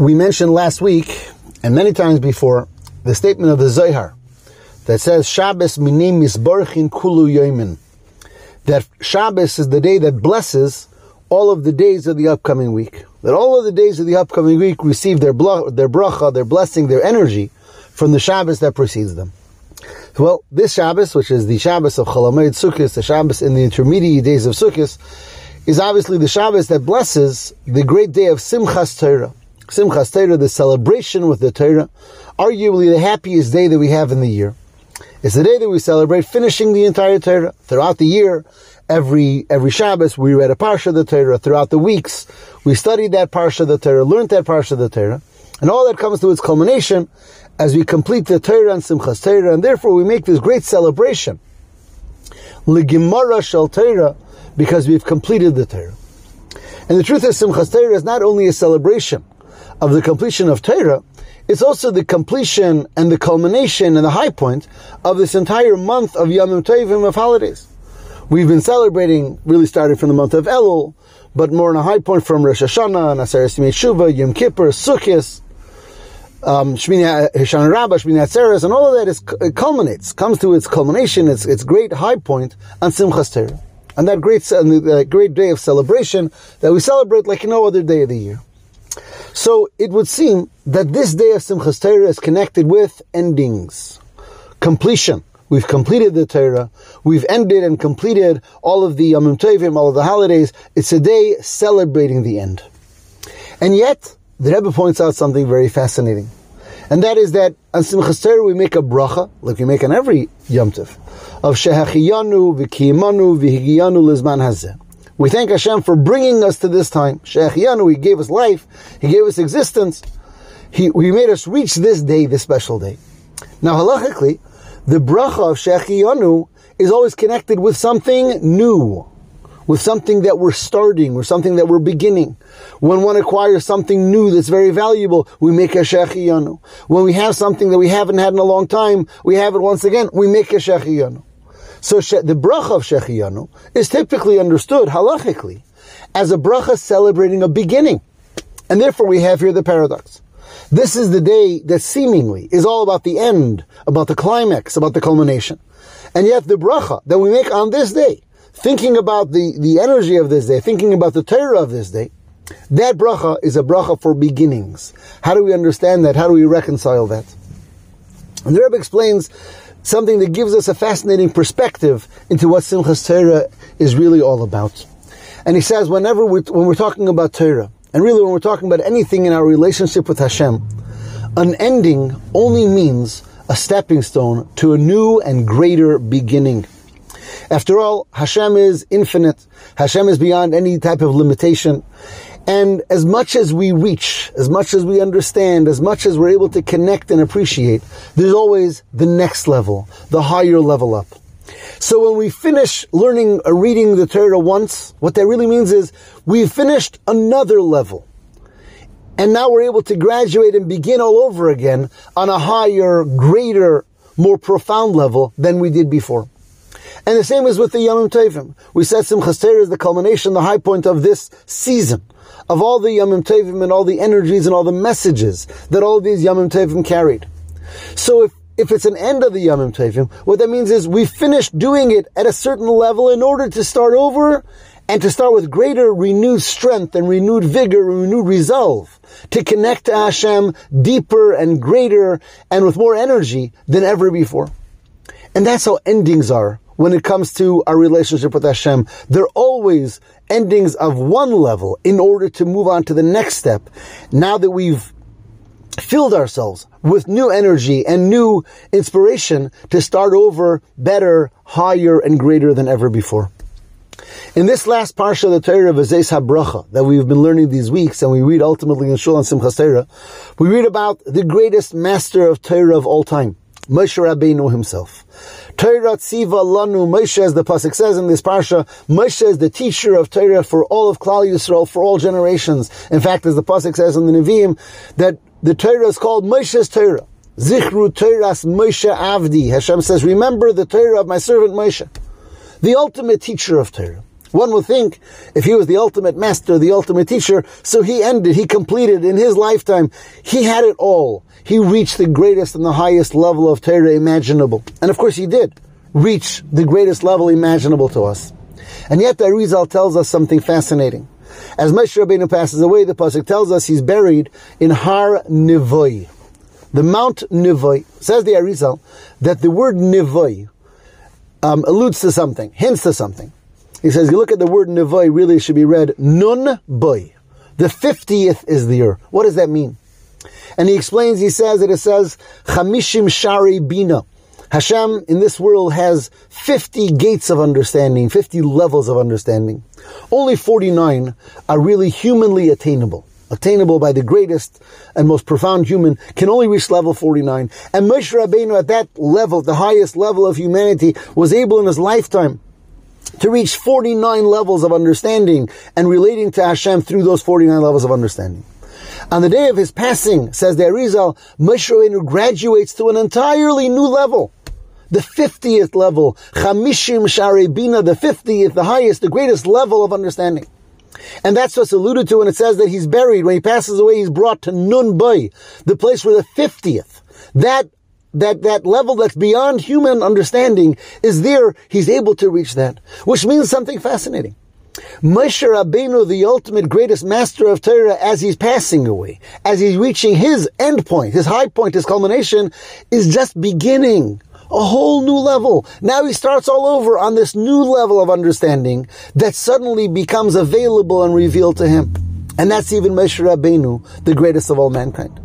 We mentioned last week, and many times before, the statement of the Zohar that says, Shabbos minei misbarchin kulu yomin, that Shabbos is the day that blesses all of the days of the upcoming week. That all of the days of the upcoming week receive their bracha, their blessing, their energy from the Shabbos that precedes them. Well, this Shabbos, which is the Shabbos of Chol HaMoed Sukkos, the Shabbos in the intermediate days of Sukkis, is obviously the Shabbos that blesses the great day of Simchas Torah. Simchas Torah, the celebration with the Torah, arguably the happiest day that we have in the year. It's the day that we celebrate finishing the entire Torah. Throughout the year, every Shabbos, we read a parsha of the Torah. Throughout the weeks, we studied that parsha of the Torah, learned that parsha of the Torah. And all that comes to its culmination as we complete the Torah and Simchas Torah, and therefore we make this great celebration, Ligimara Shel Torah, because we've completed the Torah. And the truth is, Simchas Torah is not only a celebration of the completion of Torah, it's also the completion and the culmination and the high point of this entire month of Yom Tovim, of holidays. We've been celebrating, really starting from the month of Elul, but more on a high point from Rosh Hashanah, and Aseres Yimei Shuvah, Yom Kippur, Sukkis, Shmini Hishan Rabbah, Shmini Atzeres, and all of that comes to its culmination, its great high point on Simchas Torah, and that great day of celebration that we celebrate like no other day of the year. So it would seem that this day of Simchas Torah is connected with endings, completion. We've completed the Torah. We've ended and completed all of the Yom Tovim, all of the holidays. It's a day celebrating the end. And yet, the Rebbe points out something very fascinating. And that is that on Simchas Torah we make a bracha, like we make on every Yom Tov, of Shehachiyanu v'kiymanu v'higyanu lezman hazeh. We thank Hashem for bringing us to this time. Shekhiyanu, He gave us life. He gave us existence. He made us reach this day, this special day. Now, halachically, the bracha of Shekhiyanu is always connected with something new, with something that we're starting, with something that we're beginning. When one acquires something new that's very valuable, we make a Shekhiyanu. When we have something that we haven't had in a long time, we have it once again, we make a Shekhiyanu. So the bracha of Shekhiyanu is typically understood halachically as a bracha celebrating a beginning. And therefore we have here the paradox. This is the day that seemingly is all about the end, about the climax, about the culmination. And yet the bracha that we make on this day, thinking about the energy of this day, thinking about the Torah of this day, that bracha is a bracha for beginnings. How do we understand that? How do we reconcile that? And the Rebbe explains something that gives us a fascinating perspective into what Simchas Torah is really all about. And he says, when we're talking about Torah, and really when we're talking about anything in our relationship with Hashem, an ending only means a stepping stone to a new and greater beginning. After all, Hashem is infinite. Hashem is beyond any type of limitation. And as much as we reach, as much as we understand, as much as we're able to connect and appreciate, there's always the next level, the higher level up. So when we finish learning or reading the Torah once, what that really means is we've finished another level. And now we're able to graduate and begin all over again on a higher, greater, more profound level than we did before. And the same is with the Yom Tovim. We said Simchas Torah is the culmination, the high point of this season, of all the Yom Tovim and all the energies and all the messages that all these Yom Tovim carried. So if it's an end of the Yom Tovim, what that means is we finished doing it at a certain level in order to start over and to start with greater renewed strength and renewed vigor and renewed resolve to connect to Hashem deeper and greater and with more energy than ever before. And that's how endings are when it comes to our relationship with Hashem. They're always endings of one level in order to move on to the next step. Now that we've filled ourselves with new energy and new inspiration to start over better, higher, and greater than ever before. In this last parsha of the Torah of Ezeys HaBracha that we've been learning these weeks and we read ultimately in Shul and Simchas Torah, we read about the greatest master of Torah of all time, Moshe Rabbeinu himself. Torah tziva lanu, Moshe, as the Pasek says in this parsha, Moshe is the teacher of Torah for all of Klal Yisrael, for all generations. In fact, as the Pasek says in the Nevim, that the Torah is called Moshe's Torah. Zichru Toras Moshe Avdi. Hashem says, remember the Torah of my servant Moshe. The ultimate teacher of Torah. One would think, if he was the ultimate master, the ultimate teacher, so he completed in his lifetime, he had it all. He reached the greatest and the highest level of Torah imaginable. And of course he did reach the greatest level imaginable to us. And yet the Arizal tells us something fascinating. As Moshe Rabbeinu passes away, the Pasek tells us he's buried in Har Nevoi, the Mount Nevoi. Says the Arizal that the word Nevoi alludes to something, hints to something. He says, you look at the word Nevoi, really should be read Nun Boi. The 50th is the year. What does that mean? And he explains, he says that it says, Chamishim Shari Bina. Hashem in this world has 50 gates of understanding, 50 levels of understanding. Only 49 are really humanly attainable. Attainable by the greatest and most profound human, can only reach level 49. And Moshe Rabbeinu at that level, the highest level of humanity, was able in his lifetime to reach 49 levels of understanding and relating to Hashem through those 49 levels of understanding. On the day of his passing, says the Arizal, Moshe Rabbeinu graduates to an entirely new level. The 50th level, Chamishim Shari Bina, the 50th, the highest, the greatest level of understanding. And that's what's alluded to when it says that he's buried. When he passes away, he's brought to Nun Bay, the place where the 50th, that level that's beyond human understanding is there. He's able to reach that, which means something fascinating. Moshe Rabbeinu, the ultimate greatest master of Torah, as he's passing away, as he's reaching his end point, his high point, his culmination, is just beginning a whole new level. Now he starts all over on this new level of understanding that suddenly becomes available and revealed to him. And that's even Moshe Rabbeinu, the greatest of all mankind.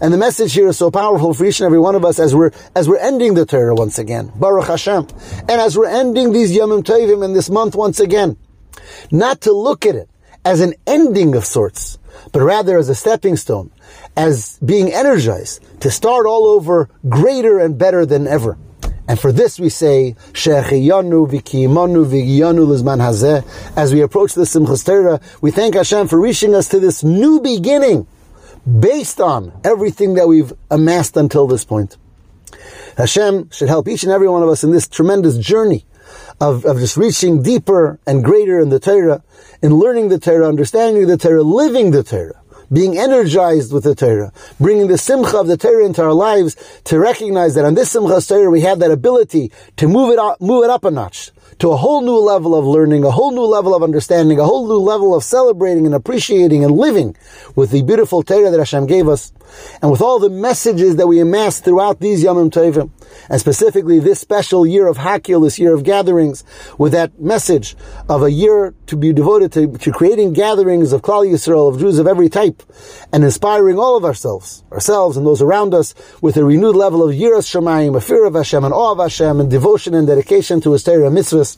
And the message here is so powerful for each and every one of us as we're ending the Torah once again, Baruch Hashem, and as we're ending these Yom Tovim in this month once again, not to look at it as an ending of sorts, but rather as a stepping stone, as being energized to start all over greater and better than ever. And for this we say, Shehachiyanu v'kiymanu v'higyanu lezman hazeh. As we approach the Simchas Torah, we thank Hashem for reaching us to this new beginning, based on everything that we've amassed until this point. Hashem should help each and every one of us in this tremendous journey of just reaching deeper and greater in the Torah, in learning the Torah, understanding the Torah, living the Torah, being energized with the Torah, bringing the simcha of the Torah into our lives to recognize that on this Simchas Torah we have that ability to move it up a notch, to a whole new level of learning, a whole new level of understanding, a whole new level of celebrating and appreciating and living with the beautiful Torah that Hashem gave us, and with all the messages that we amassed throughout these Yom Tovim, and specifically this special year of Hakhel, this year of gatherings, with that message of a year to be devoted to creating gatherings of Klal Yisrael, of Jews of every type, and inspiring all of ourselves and those around us, with a renewed level of Yiras Shamayim, a fear of Hashem, and awe of Hashem, and devotion and dedication to His Torah and Mitzvos.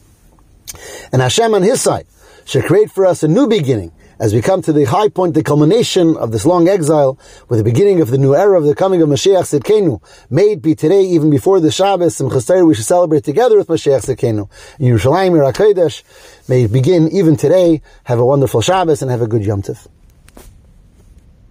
And Hashem on His side should create for us a new beginning as we come to the high point, the culmination of this long exile, with the beginning of the new era of the coming of Mashiach Sidkenu. May it be today, even before the Shabbos, Simchas Torah, we should celebrate together with Mashiach Sidkenu in Yerushalayim HaKadosh. May it begin even today. Have a wonderful Shabbos and have a good Yom Tov.